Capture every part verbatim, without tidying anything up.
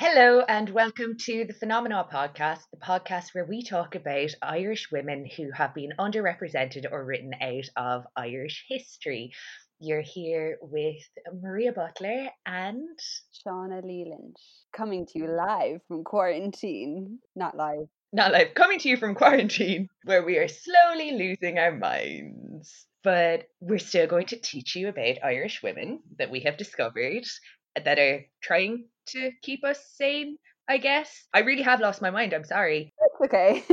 Hello and welcome to the Phenomena podcast, the podcast where we talk about Irish women who have been underrepresented or written out of Irish history. You're here with Maria Butler and Shauna Leland, coming to you live from quarantine. Not live. Not live. Coming to you from quarantine, where we are slowly losing our minds. But we're still going to teach you about Irish women that we have discovered that are trying to keep us sane, I guess. I really have lost my mind. I'm sorry. That's okay.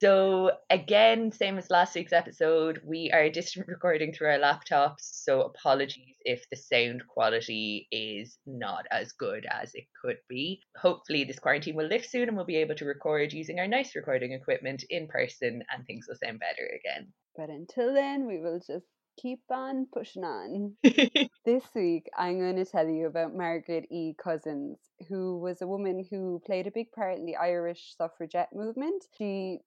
So again, same as last week's episode, we are distant recording through our laptops. So apologies if the sound quality is not as good as it could be. Hopefully this quarantine will lift soon and we'll be able to record using our nice recording equipment in person and things will sound better again. But until then, we will just keep on pushing on. This week, I'm going to tell you about Margaret E. Cousins, who was a woman who played a big part in the Irish suffragette movement. She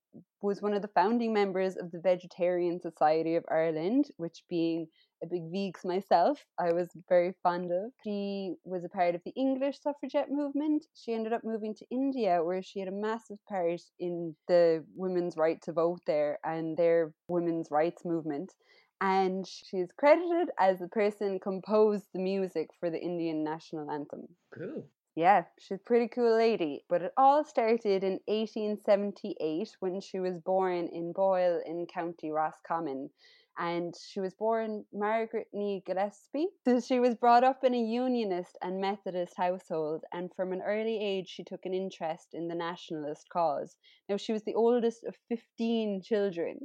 was one of the founding members of the Vegetarian Society of Ireland, which, being a big vegs myself, I was very fond of. She was a part of the English suffragette movement. She ended up moving to India, where she had a massive part in the women's right to vote there and their women's rights movement. And she is credited as the person who composed the music for the Indian National Anthem. Cool. Yeah, she's a pretty cool lady. But it all started in eighteen seventy-eight when she was born in Boyle in County Roscommon. And she was born Margaret Nee Gillespie. So she was brought up in a Unionist and Methodist household, and from an early age she took an interest in the nationalist cause. Now, she was the oldest of fifteen children.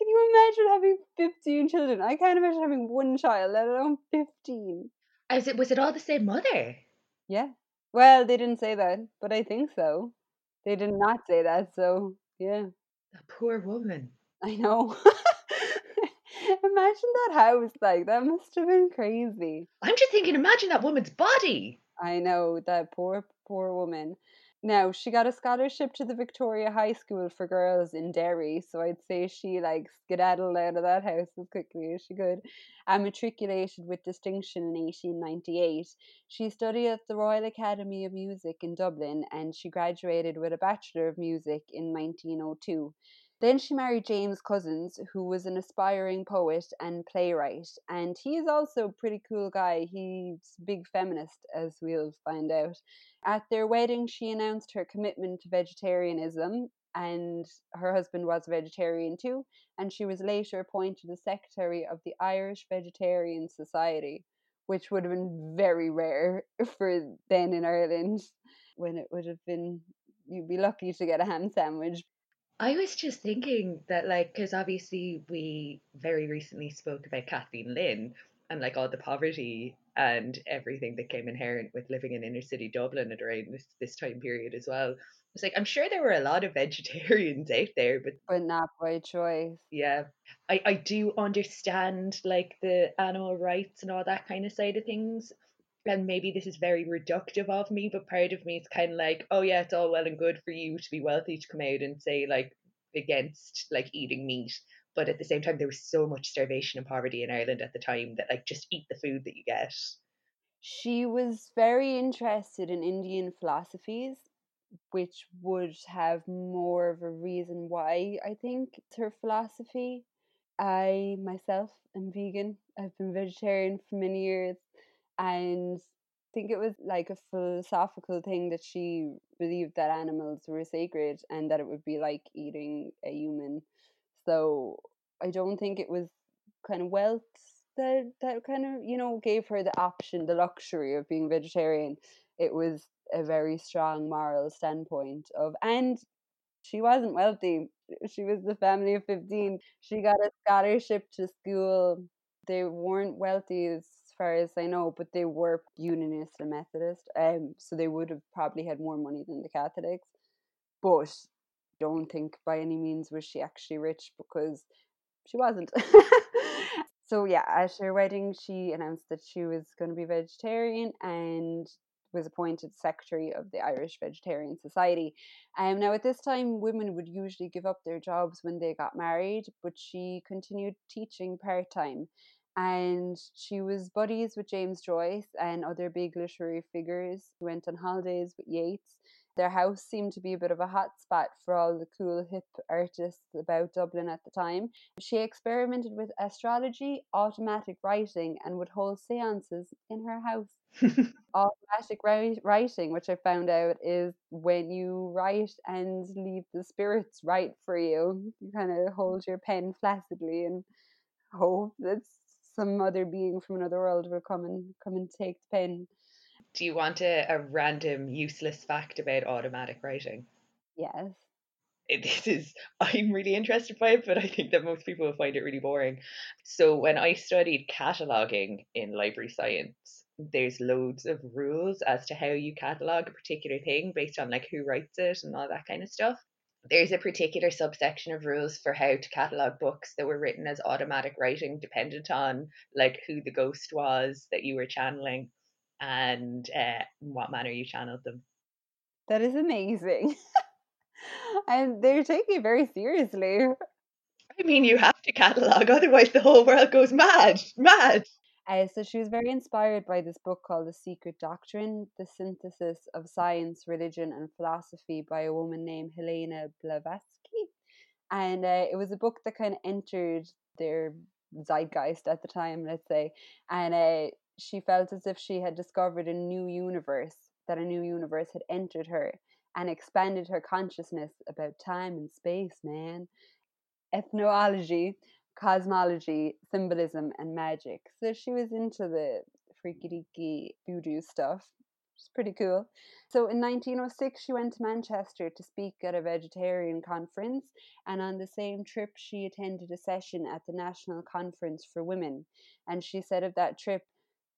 Can you imagine having fifteen children? I can't imagine having one child, let alone fifteen. As it was it all the same mother? Yeah. Well, they didn't say that, but I think so. They did not say that, so yeah. That poor woman. I know. Imagine that house, like, that must have been crazy. I'm just thinking, imagine that woman's body. I know, that poor, poor woman. Now, she got a scholarship to the Victoria High School for Girls in Derry, so I'd say she, like, skedaddled out of that house as quickly as she could, and matriculated with distinction in eighteen ninety-eight. She studied at the Royal Academy of Music in Dublin, and she graduated with a Bachelor of Music in nineteen oh two. Then she married James Cousins, who was an aspiring poet and playwright, and he is also a pretty cool guy. He's a big feminist, as we'll find out. At their wedding, she announced her commitment to vegetarianism, and her husband was a vegetarian too, and she was later appointed as secretary of the Irish Vegetarian Society, which would have been very rare for then in Ireland, when it would have been, you'd be lucky to get a ham sandwich. I was just thinking that, like, because obviously we very recently spoke about Kathleen Lynn and, like, all the poverty and everything that came inherent with living in inner city Dublin at around this, this time period as well. It's like, I'm sure there were a lot of vegetarians out there, but... But not by choice. Yeah. I, I do understand, like, the animal rights and all that kind of side of things. And maybe this is very reductive of me, but part of me is kind of like, oh yeah, it's all well and good for you to be wealthy, to come out and say, like, against, like, eating meat. But at the same time, there was so much starvation and poverty in Ireland at the time that, like, just eat the food that you get. She was very interested in Indian philosophies, which would have more of a reason why, I think, it's her philosophy. I, myself, am vegan. I've been vegetarian for many years. And I think it was like a philosophical thing that she believed that animals were sacred and that it would be like eating a human. So I don't think it was kind of wealth that, that kind of, you know, gave her the option, the luxury of being vegetarian. It was a very strong moral standpoint of, and she wasn't wealthy. She was the family of fifteen. She got a scholarship to school. They weren't wealthy as far as I know, but they were Unionist and Methodist, um, so they would have probably had more money than the Catholics. But don't think by any means was she actually rich, because she wasn't. So yeah, at her wedding she announced that she was going to be vegetarian and was appointed secretary of the Irish Vegetarian Society. Um, now at this time women would usually give up their jobs when they got married, but she continued teaching part-time. And she was buddies with James Joyce and other big literary figures. She went on holidays with Yeats. Their house seemed to be a bit of a hotspot for all the cool, hip artists about Dublin at the time. She experimented with astrology, automatic writing, and would hold seances in her house. Automatic ri- writing, which I found out is when you write and leave the spirits write for you. You kind of hold your pen flaccidly and hope that some other being from another world will come and come and take the pen. Do you want a, a random useless fact about automatic writing? Yes. It, this is, I'm really interested by it, but I think that most people will find it really boring. So when I studied cataloguing in library science, there's loads of rules as to how you catalogue a particular thing based on like who writes it and all that kind of stuff. There's a particular subsection of rules for how to catalogue books that were written as automatic writing, dependent on like who the ghost was that you were channeling and uh, in what manner you channeled them. That is amazing. And they're taking it very seriously. I mean, you have to catalogue, otherwise the whole world goes mad, mad. Uh, so she was very inspired by this book called The Secret Doctrine, the synthesis of science, religion and philosophy by a woman named Helena Blavatsky. And uh, it was a book that kind of entered their zeitgeist at the time, let's say. And uh, she felt as if she had discovered a new universe, that a new universe had entered her and expanded her consciousness about time and space, man. Ethnology, cosmology, symbolism and magic. So she was into the freaky-deaky voodoo stuff. It's pretty cool. So in nineteen oh six she went to Manchester to speak at a vegetarian conference, and on the same trip she attended a session at the National Conference for Women, and she said of that trip,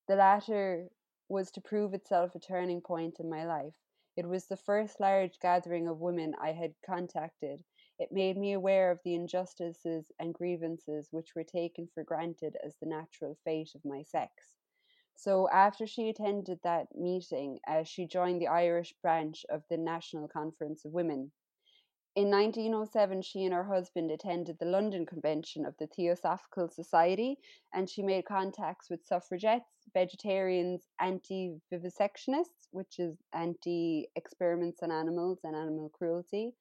"The latter was to prove itself a turning point in my life. It was the first large gathering of women I had contacted. It made me aware of the injustices and grievances which were taken for granted as the natural fate of my sex." So after she attended that meeting, uh, she joined the Irish branch of the National Conference of Women. In nineteen oh seven, she and her husband attended the London Convention of the Theosophical Society, and she made contacts with suffragettes, vegetarians, anti-vivisectionists, which is anti-experiments on animals and animal cruelty,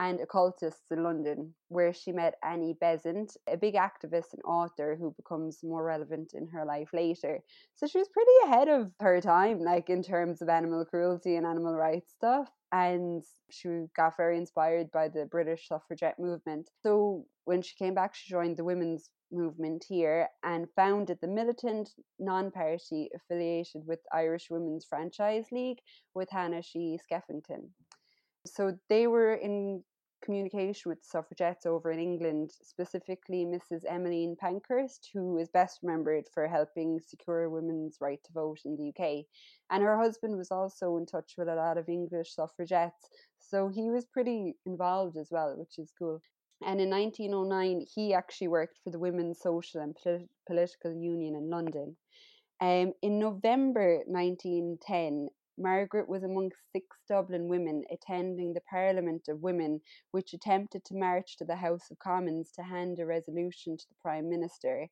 and occultists in London, where she met Annie Besant, a big activist and author who becomes more relevant in her life later. So she was pretty ahead of her time, like in terms of animal cruelty and animal rights stuff. And she got very inspired by the British suffragette movement. So when she came back, she joined the women's movement here and founded the militant non-party affiliated with Irish Women's Franchise League with Hannah Sheehy-Skeffington. So they were in communication with suffragettes over in England, specifically Missus Emmeline Pankhurst, who is best remembered for helping secure women's right to vote in the U K. And her husband was also in touch with a lot of English suffragettes, so he was pretty involved as well, which is cool. And in nineteen oh nine, he actually worked for the Women's Social and Polit- Political Union in London. Um, in November nineteen ten, Margaret was amongst six Dublin women attending the Parliament of Women, which attempted to march to the House of Commons to hand a resolution to the Prime Minister.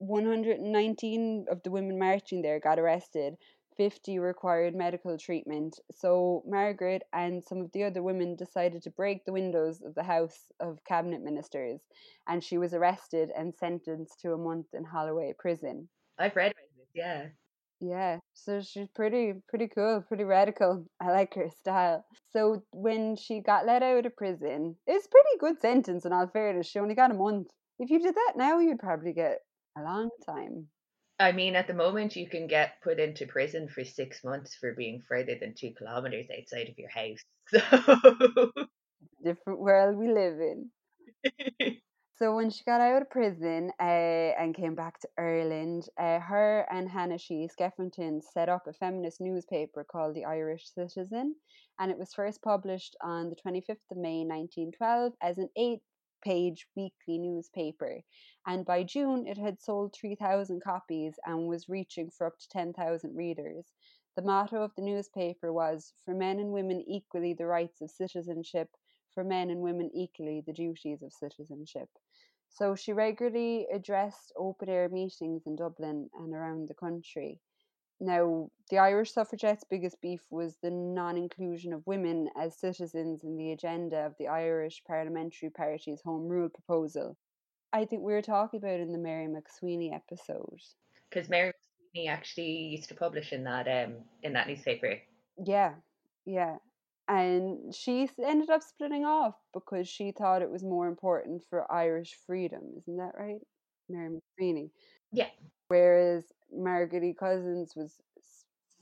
one hundred nineteen of the women marching there got arrested. fifty required medical treatment. So Margaret and some of the other women decided to break the windows of the House of Cabinet Ministers, and she was arrested and sentenced to a month in Holloway Prison. I've read about this, yeah. Yeah, so she's pretty, pretty cool, pretty radical. I like her style. So when she got let out of prison, it's a pretty good sentence in all fairness. She only got a month. If you did that now, you'd probably get a long time. I mean, at the moment, you can get put into prison for six months for being further than two kilometres outside of your house. So different world we live in. So when she got out of prison uh, and came back to Ireland, uh, her and Hannah Sheehy-Skeffington set up a feminist newspaper called The Irish Citizen, and it was first published on the twenty-fifth of May nineteen twelve as an eight-page weekly newspaper. And by June, it had sold three thousand copies and was reaching for up to ten thousand readers. The motto of the newspaper was, "For men and women equally the rights of citizenship, for men and women equally the duties of citizenship." So she regularly addressed open-air meetings in Dublin and around the country. Now, the Irish suffragettes' biggest beef was the non-inclusion of women as citizens in the agenda of the Irish Parliamentary Party's Home Rule proposal. I think we were talking about in the Mary McSweeney episode. Because Mary McSweeney actually used to publish in that um in that newspaper. Yeah, yeah. And she ended up splitting off because she thought it was more important for Irish freedom. Isn't that right? Mary McSweeney. Yeah. Whereas Margaret E. Cousins was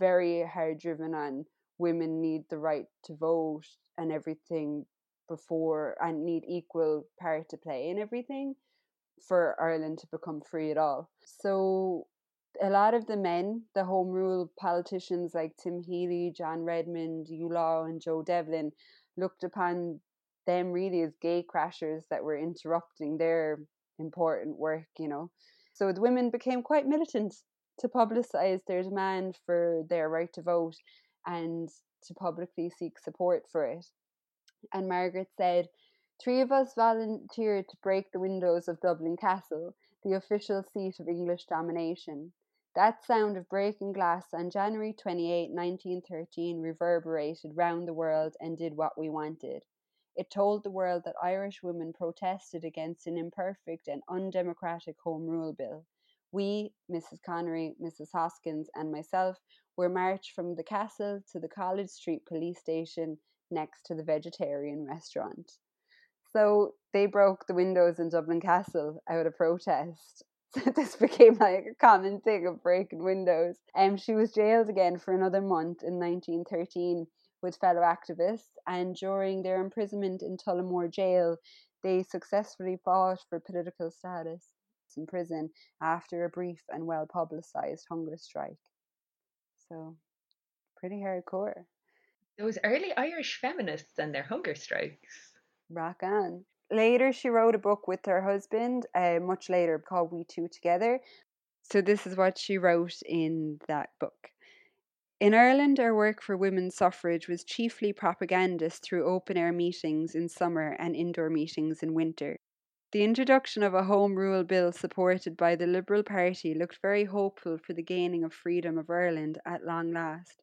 very hard driven on women need the right to vote and everything before, and need equal part to play in everything for Ireland to become free at all. So a lot of the men, the Home Rule politicians like Tim Healy, John Redmond, Hugh Law and Joe Devlin, looked upon them really as gay crashers that were interrupting their important work, you know. So the women became quite militant to publicise their demand for their right to vote and to publicly seek support for it. And Margaret said, "Three of us volunteered to break the windows of Dublin Castle, the official seat of English domination. That sound of breaking glass on January twenty-eighth, nineteen thirteen reverberated round the world and did what we wanted. It told the world that Irish women protested against an imperfect and undemocratic Home Rule Bill. We, Missus Connery, Missus Hoskins and myself, were marched from the castle to the College Street police station next to the vegetarian restaurant." So they broke the windows in Dublin Castle out of protest. This became like a common thing of breaking windows. Um, she was jailed again for another month in nineteen thirteen with fellow activists, and during their imprisonment in Tullamore Jail, they successfully fought for political status in prison after a brief and well-publicised hunger strike. So, pretty hardcore. Those early Irish feminists and their hunger strikes. Rock on. Later, she wrote a book with her husband, uh, much later, called We Two Together. So this is what she wrote in that book. "In Ireland, our work for women's suffrage was chiefly propagandist through open-air meetings in summer and indoor meetings in winter. The introduction of a Home Rule Bill supported by the Liberal Party looked very hopeful for the gaining of freedom of Ireland at long last.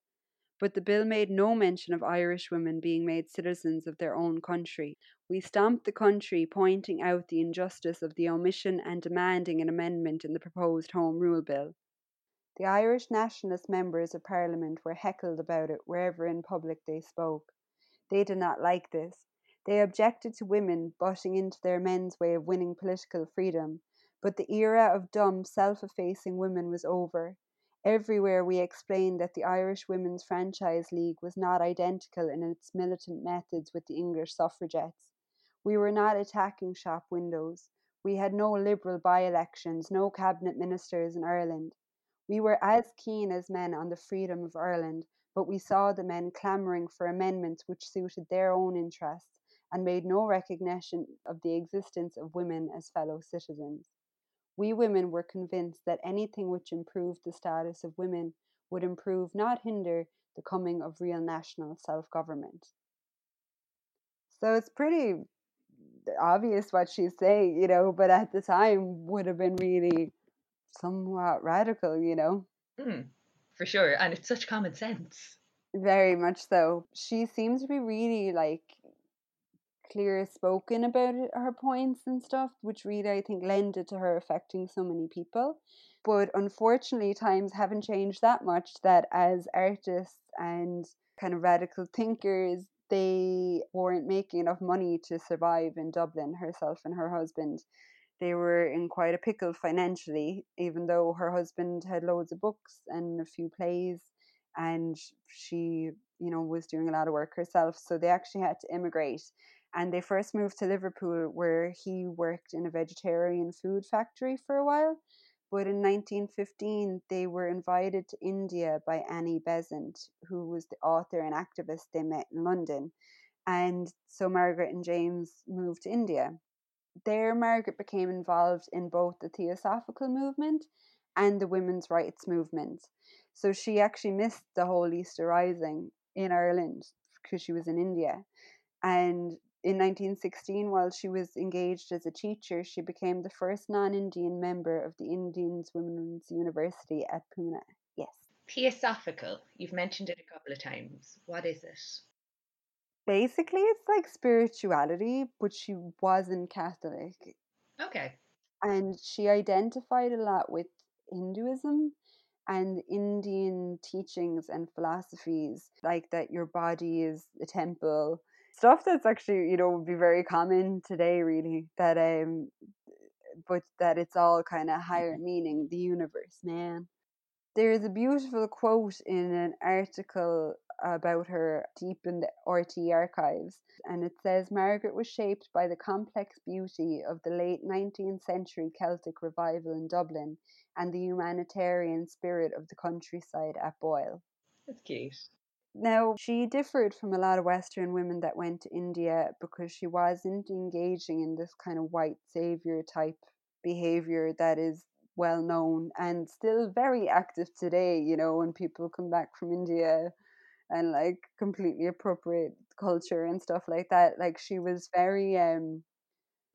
But the bill made no mention of Irish women being made citizens of their own country. We stomped the country, pointing out the injustice of the omission and demanding an amendment in the proposed Home Rule Bill. The Irish nationalist members of Parliament were heckled about it wherever in public they spoke. They did not like this. They objected to women butting into their men's way of winning political freedom. But the era of dumb, self-effacing women was over. Everywhere we explained that the Irish Women's Franchise League was not identical in its militant methods with the English suffragettes. We were not attacking shop windows. We had no Liberal by-elections, no cabinet ministers in Ireland. We were as keen as men on the freedom of Ireland, but we saw the men clamouring for amendments which suited their own interests and made no recognition of the existence of women as fellow citizens. We women were convinced that anything which improved the status of women would improve, not hinder, the coming of real national self-government." So it's pretty obvious what she's saying, you know, but at the time would have been really somewhat radical, you know. Mm, for sure. And it's such common sense. Very much so. She seems to be really like clear spoken about her points and stuff, which really I think lended to her affecting so many people. But unfortunately, times haven't changed that much, that as artists and kind of radical thinkers, they weren't making enough money to survive in Dublin, herself and her husband. They were in quite a pickle financially, even though her husband had loads of books and a few plays, and she, you know, was doing a lot of work herself. So they actually had to immigrate. And they first moved to Liverpool, where he worked in a vegetarian food factory for a while. But in nineteen fifteen, they were invited to India by Annie Besant, who was the author and activist they met in London. And so Margaret and James moved to India. There, Margaret became involved in both the Theosophical movement and the women's rights movement. So she actually missed the whole Easter Rising in Ireland because she was in India. And In nineteen sixteen, while she was engaged as a teacher, she became the first non-Indian member of the Indian Women's University at Pune. Yes. Theosophical. You've mentioned it a couple of times. What is it? Basically, it's like spirituality, but she wasn't Catholic. Okay. And she identified a lot with Hinduism and Indian teachings and philosophies, like that your body is a temple. Stuff that's actually, you know, would be very common today, really, that um, but that it's all kind of higher meaning, the universe, man. There is a beautiful quote in an article about her deep in the R T archives, and it says, Margaret was shaped by the complex beauty of the late nineteenth century Celtic revival in Dublin and the humanitarian spirit of the countryside at Boyle. That's cute. Now, she differed from a lot of Western women that went to India because she wasn't engaging in this kind of white savior type behavior that is well known and still very active today, you know, when people come back from India and like completely appropriate culture and stuff like that. Like, she was very um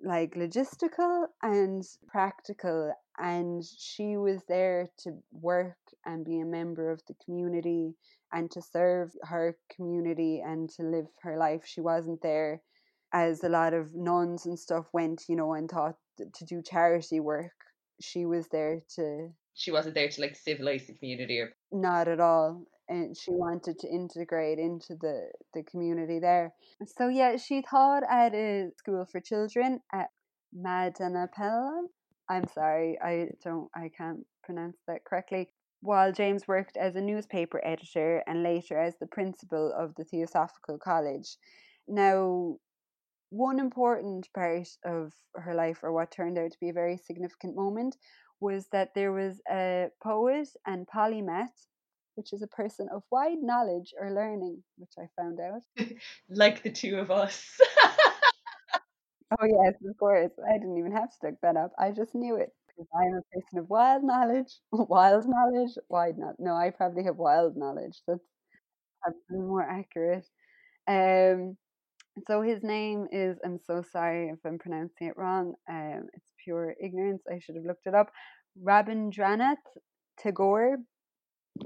like logistical and practical, and she was there to work and be a member of the community and to serve her community and to live her life. She wasn't there as a lot of nuns and stuff went, you know, and thought to do charity work. She was there to she wasn't there to like civilize the community or not at all. And she wanted to integrate into the, the community there. So yeah, she taught at a school for children at Madanapallam. I'm sorry, I don't, I can't pronounce that correctly. While James worked as a newspaper editor and later as the principal of the Theosophical College. Now, one important part of her life, or what turned out to be a very significant moment, was that there was a poet and polymath, which is a person of wide knowledge or learning, which I found out. Like the two of us. Oh, yes, of course. I didn't even have to look that up. I just knew it. Because I'm a person of wild knowledge. Wild knowledge? Wide knowledge. No, I probably have wild knowledge. That's probably more accurate. Um, so his name is, I'm so sorry if I'm pronouncing it wrong. Um, it's pure ignorance. I should have looked it up. Rabindranath Tagore.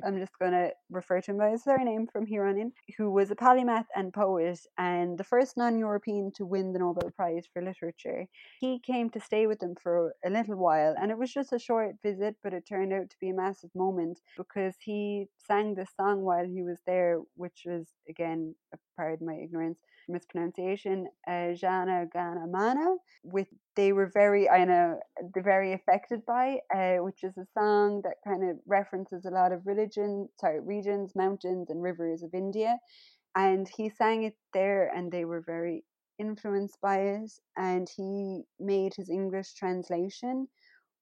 I'm just going to refer to him by his surname from here on in, who was a polymath and poet and the first non-European to win the Nobel Prize for Literature. He came to stay with them for a little while, and it was just a short visit, but it turned out to be a massive moment because he sang this song while he was there, which was, again, pardon my ignorance, mispronunciation, uh, Jana Ganamana, with they were very, I know, very affected by, uh, which is a song that kind of references a lot of religion, sorry, regions, mountains and rivers of India. And he sang it there and they were very influenced by it. And he made his English translation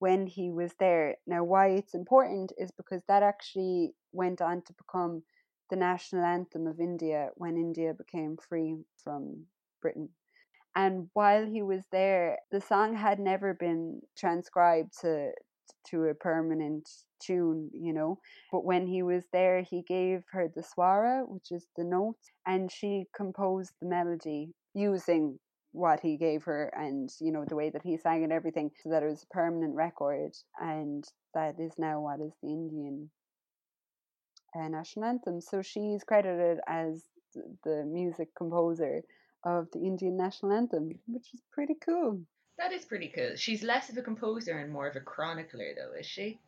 when he was there. Now, why it's important is because that actually went on to become the national anthem of India when India became free from Britain. And while he was there, the song had never been transcribed to to a permanent tune, you know. But when he was there, he gave her the swara, which is the notes, and she composed the melody using what he gave her and, you know, the way that he sang and everything, so that it was a permanent record. And that is now what is the Indian uh, national anthem. So she's credited as the music composer of the Indian National Anthem, which is pretty cool. That is pretty cool. She's less of a composer and more of a chronicler, though, is she?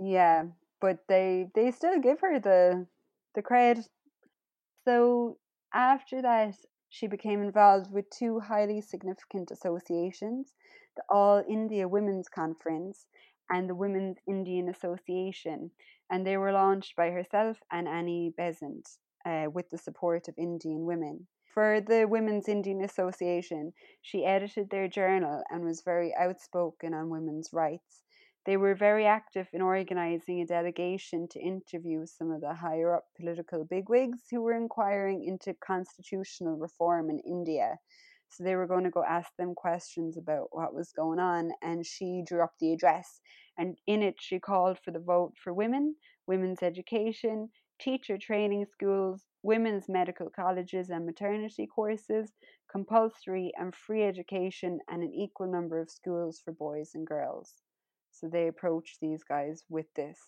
Yeah, but they they still give her the the cred. So after that, she became involved with two highly significant associations, the All India Women's Conference and the Women's Indian Association, and they were launched by herself and Annie Besant uh, with the support of Indian women. For the Women's Indian Association, she edited their journal and was very outspoken on women's rights. They were very active in organising a delegation to interview some of the higher-up political bigwigs who were inquiring into constitutional reform in India. So they were going to go ask them questions about what was going on, and she drew up the address. And in it, she called for the vote for women, women's education, teacher training schools, women's medical colleges and maternity courses, compulsory and free education, and an equal number of schools for boys and girls. So they approached these guys with this.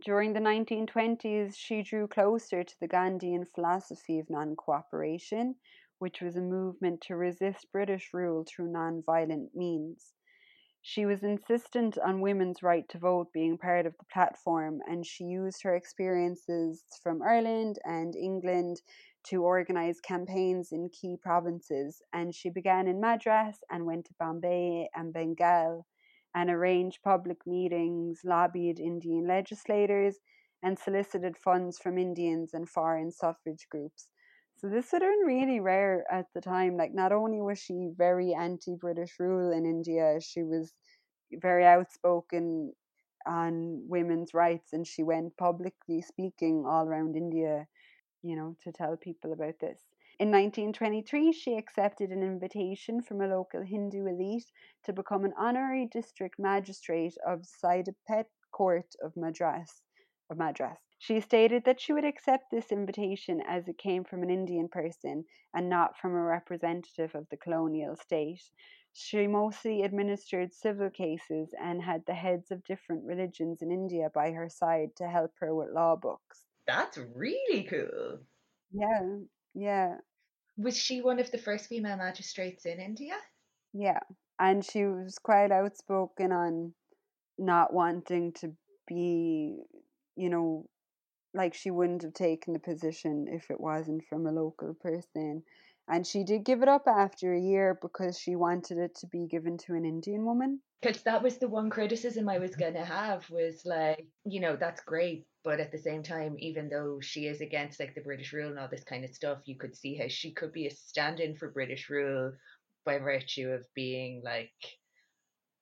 During the nineteen twenties, she drew closer to the Gandhian philosophy of non-cooperation, which was a movement to resist British rule through non-violent means. She was insistent on women's right to vote being part of the platform, and she used her experiences from Ireland and England to organise campaigns in key provinces. And she began in Madras and went to Bombay and Bengal and arranged public meetings, lobbied Indian legislators, and solicited funds from Indians and foreign suffrage groups. So this would have been really rare at the time. Like, not only was she very anti-British rule in India, she was very outspoken on women's rights, and she went publicly speaking all around India, you know, to tell people about this. In nineteen twenty-three, she accepted an invitation from a local Hindu elite to become an honorary district magistrate of Saidapet Court of Madras. Of Madras. She stated that she would accept this invitation as it came from an Indian person and not from a representative of the colonial state. She mostly administered civil cases and had the heads of different religions in India by her side to help her with law books. That's really cool. Yeah, yeah. Was she one of the first female magistrates in India? Yeah, and she was quite outspoken on not wanting to be, you know, like, she wouldn't have taken the position if it wasn't from a local person. And she did give it up after a year because she wanted it to be given to an Indian woman. Because that was the one criticism I was going to have, was like, you know, that's great, but at the same time, even though she is against like the British rule and all this kind of stuff, you could see how she could be a stand-in for British rule by virtue of being like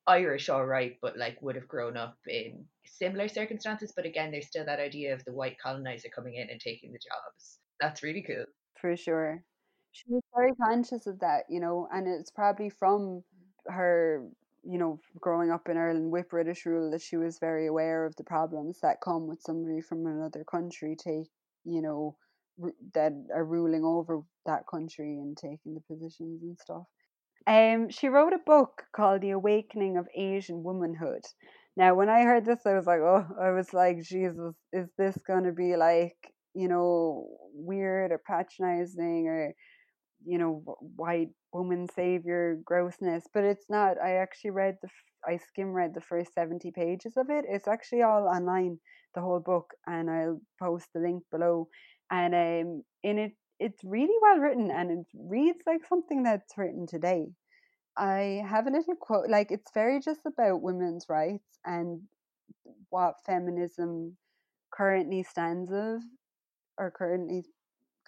Irish, all right, but like would have grown up in similar circumstances. But again, there's still that idea of the white colonizer coming in and taking the jobs. That's really cool. For sure. She was very conscious of that, you know, and it's probably from her, you know, growing up in Ireland with British rule that she was very aware of the problems that come with somebody from another country take, you know, that are ruling over that country and taking the positions and stuff. Um, she wrote a book called The Awakening of Asian Womanhood. Now, when I heard this, I was like, oh, I was like, Jesus, is this going to be like, you know, weird or patronizing or, you know, white woman savior grossness? But it's not. I actually read the, I skim read the first seventy pages of it. It's actually all online, the whole book, and I'll post the link below. And um, in it, it's really well written, and it reads like something that's written today. I have a little quote, like, it's very just about women's rights and what feminism currently stands of or currently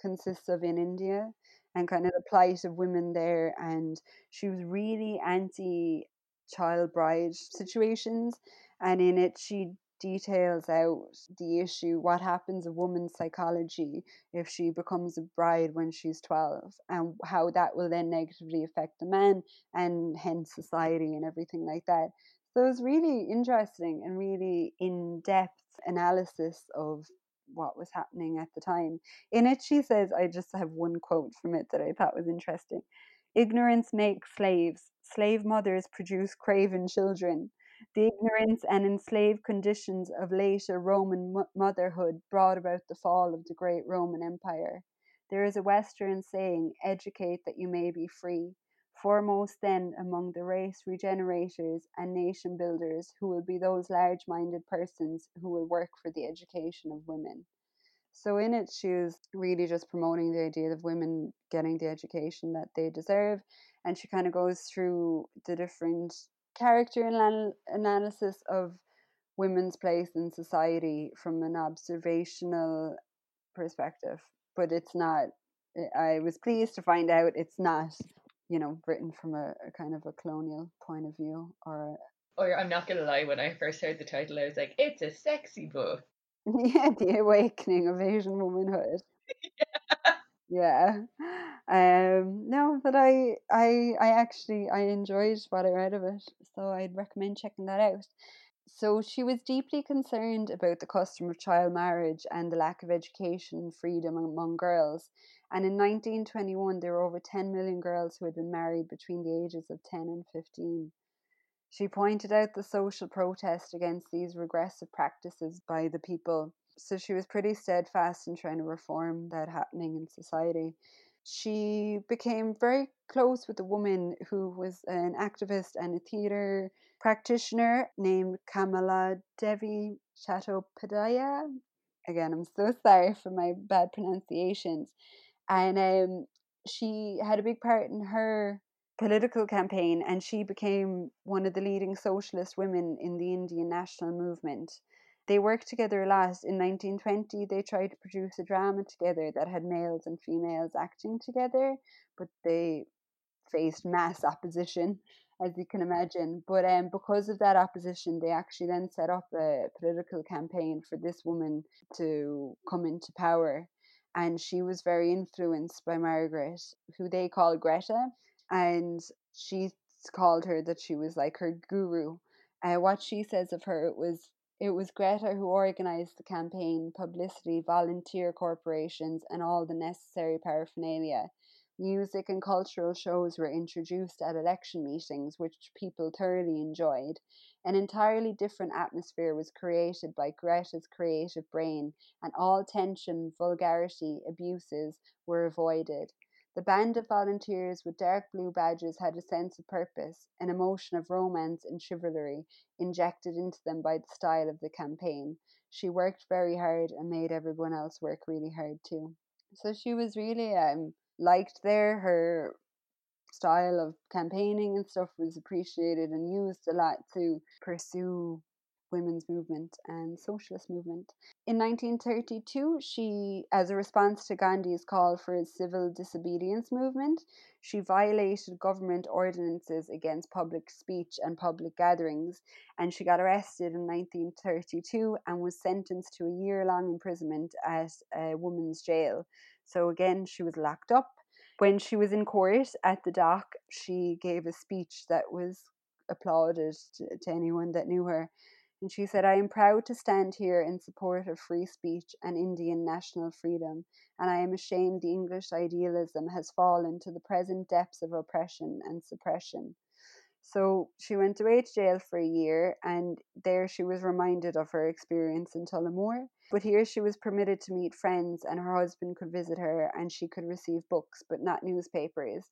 consists of in India, and kind of the plight of women there. And she was really anti-child bride situations, and in it she details out the issue, what happens to woman's psychology if she becomes a bride when she's twelve, and how that will then negatively affect the man and hence society and everything like that. So it was really interesting and really in-depth analysis of what was happening at the time. In it she says, I just have one quote from it that I thought was interesting. Ignorance makes slaves. Slave mothers produce craven children. The ignorance and enslaved conditions of later Roman mo- motherhood brought about the fall of the great Roman Empire. There is a Western saying, educate that you may be free. Foremost then among the race regenerators and nation builders who will be those large-minded persons who will work for the education of women. So in it, she was really just promoting the idea of women getting the education that they deserve. And she kind of goes through the different character anal- analysis of women's place in society from an observational perspective. But it's not, I was pleased to find out it's not, you know, written from a, a kind of a colonial point of view. Or a... or I'm not going to lie, when I first heard the title, I was like, it's a sexy book. Yeah, The Awakening of Asian Womanhood. Yeah. Um, no, but I, I I actually I enjoyed what I read of it, so I'd recommend checking that out. So she was deeply concerned about the custom of child marriage and the lack of education and freedom among girls. And in nineteen twenty-one, there were over ten million girls who had been married between the ages of ten and fifteen. She pointed out the social protest against these regressive practices by the people. So she was pretty steadfast in trying to reform that happening in society. She became very close with a woman who was an activist and a theatre practitioner named Kamala Devi Chattopadhyaya. Again, I'm so sorry for my bad pronunciations. And um, she had a big part in her political campaign, and she became one of the leading socialist women in the Indian national movement. They worked together a lot. In nineteen twenty, they tried to produce a drama together that had males and females acting together, but they faced mass opposition, as you can imagine. But um, because of that opposition, they actually then set up a political campaign for this woman to come into power. And she was very influenced by Margaret, who they call Greta, and she called her that she was like her guru. Uh, what she says of her was, It was Greta who organised the campaign, publicity, volunteer corporations, and all the necessary paraphernalia. Music and cultural shows were introduced at election meetings, which people thoroughly enjoyed. An entirely different atmosphere was created by Greta's creative brain, and all tension, vulgarity, abuses were avoided. The band of volunteers with dark blue badges had a sense of purpose, an emotion of romance and chivalry injected into them by the style of the campaign. She worked very hard and made everyone else work really hard too. So she was really um, liked there. Her style of campaigning and stuff was appreciated and used a lot to pursue women's movement and socialist movement. In nineteen thirty-two, she, as a response to Gandhi's call for a civil disobedience movement, she violated government ordinances against public speech and public gatherings, and she got arrested in nineteen thirty-two and was sentenced to a year-long imprisonment at a women's jail. So again, she was locked up. When she was in court at the dock, she gave a speech that was applauded to, to anyone that knew her. And she said, "I am proud to stand here in support of free speech and Indian national freedom, and I am ashamed the English idealism has fallen to the present depths of oppression and suppression." So she went away to jail for a year, and there she was reminded of her experience in Tullamore. But here she was permitted to meet friends, and her husband could visit her, and she could receive books, but not newspapers.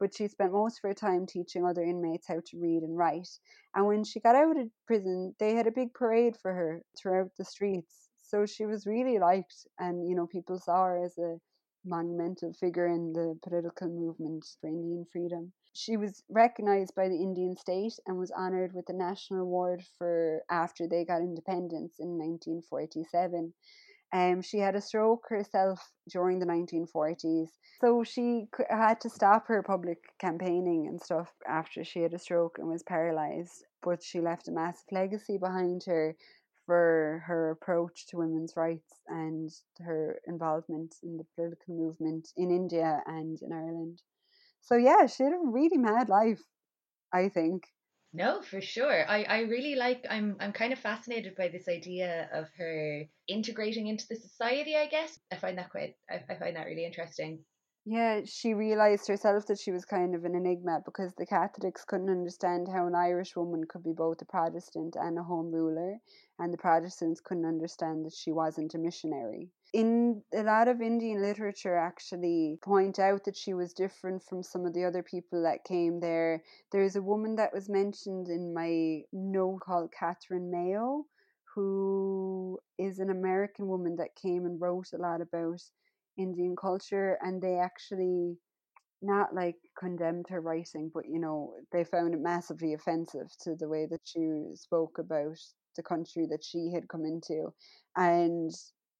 But she spent most of her time teaching other inmates how to read and write. And when she got out of prison, they had a big parade for her throughout the streets. So she was really liked, and, you know, people saw her as a monumental figure in the political movement for Indian freedom. She was recognised by the Indian state and was honoured with the National Award for after they got independence in nineteen forty-seven. Um, she had a stroke herself during the nineteen forties, so she had to stop her public campaigning and stuff after she had a stroke and was paralysed. But she left a massive legacy behind her for her approach to women's rights and her involvement in the political movement in India and in Ireland. So yeah, she had a really mad life, I think. No, for sure. I, I really like, I'm I'm kind of fascinated by this idea of her integrating into the society, I guess. I find that quite, I, I find that really interesting. Yeah, she realised herself that she was kind of an enigma because the Catholics couldn't understand how an Irish woman could be both a Protestant and a home ruler, and the Protestants couldn't understand that she wasn't a missionary. In a lot of Indian literature, actually, point out that she was different from some of the other people that came there. There's a woman that was mentioned in my note called Catherine Mayo, who is an American woman that came and wrote a lot about Indian culture, and they actually not like condemned her writing, but, you know, they found it massively offensive to the way that she spoke about the country that she had come into. And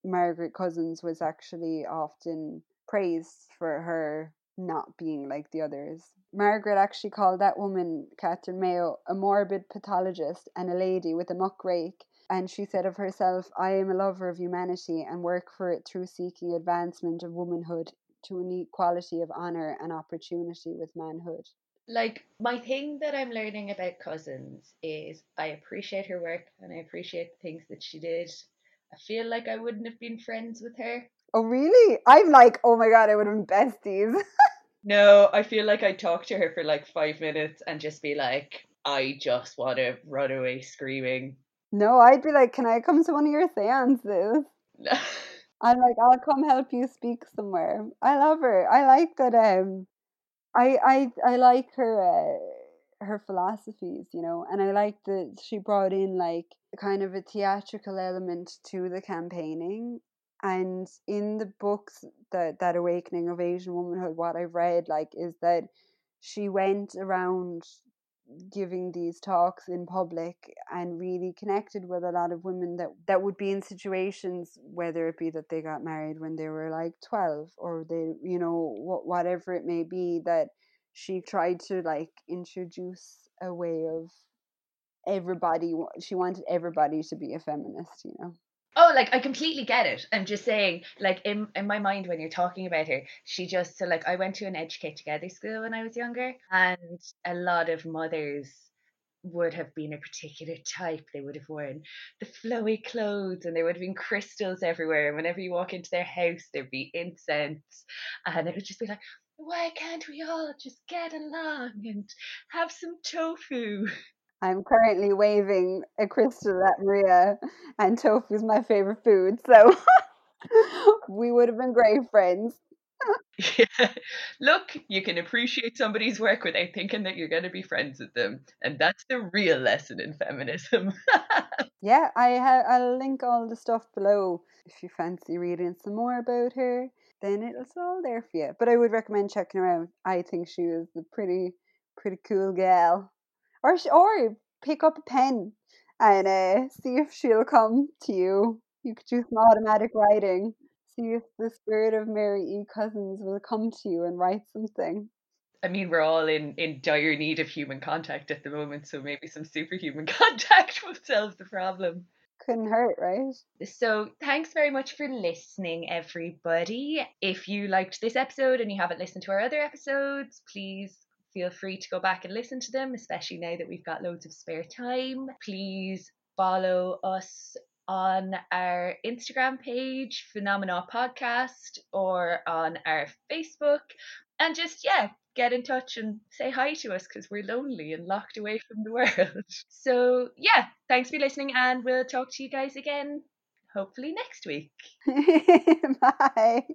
Margaret Cousins was actually often praised for her not being like the others. Margaret actually called that woman, Catherine Mayo, a morbid pathologist and a lady with a muckrake. And she said of herself, "I am a lover of humanity and work for it through seeking advancement of womanhood to an equality of honour and opportunity with manhood." Like, my thing that I'm learning about Cousins is I appreciate her work and I appreciate the things that she did. I feel like I wouldn't have been friends with her. Oh, really? I'm like, oh my God, I would have been besties. No, I feel like I'd talk to her for like five minutes and just be like, I just want to run away screaming. No, I'd be like, can I come to one of your seances? I'm like, I'll come help you speak somewhere. I love her. I like that. Um, I I I like her uh, her philosophies, you know, and I like that she brought in like kind of a theatrical element to the campaigning. And in the books that that Awakening of Asian Womanhood, what I've read, like, is that she went around giving these talks in public and really connected with a lot of women that that would be in situations, whether it be that they got married when they were like twelve or they, you know, wh- whatever it may be, that she tried to like introduce a way of everybody. She wanted everybody to be a feminist, you know. Oh, like, I completely get it. I'm just saying, like, in, in my mind, when you're talking about her, she just, so, like, I went to an Educate Together school when I was younger, and a lot of mothers would have been a particular type. They would have worn the flowy clothes, and there would have been crystals everywhere, and whenever you walk into their house, there'd be incense, and it would just be like, why can't we all just get along and have some tofu? I'm currently waving a crystal at Maria, and tofu is my favorite food, so we would have been great friends. Yeah. Look, you can appreciate somebody's work without thinking that you're going to be friends with them, and that's the real lesson in feminism. Yeah, I ha- I'll link all the stuff below if you fancy reading some more about her. Then it's all there for you. But I would recommend checking her out. I think she was a pretty, pretty cool gal. Or, or pick up a pen and uh, see if she'll come to you. You could do some automatic writing. See if the spirit of Mary E. Cousins will come to you and write something. I mean, we're all in, in dire need of human contact at the moment, so maybe some superhuman contact will solve the problem. Couldn't hurt, right? So thanks very much for listening, everybody. If you liked this episode and you haven't listened to our other episodes, please feel free to go back and listen to them, especially now that we've got loads of spare time. Please follow us on our Instagram page, Phenomena Podcast, or on our Facebook. And just, yeah, get in touch and say hi to us because we're lonely and locked away from the world. So, yeah, thanks for listening and we'll talk to you guys again, hopefully next week. Bye.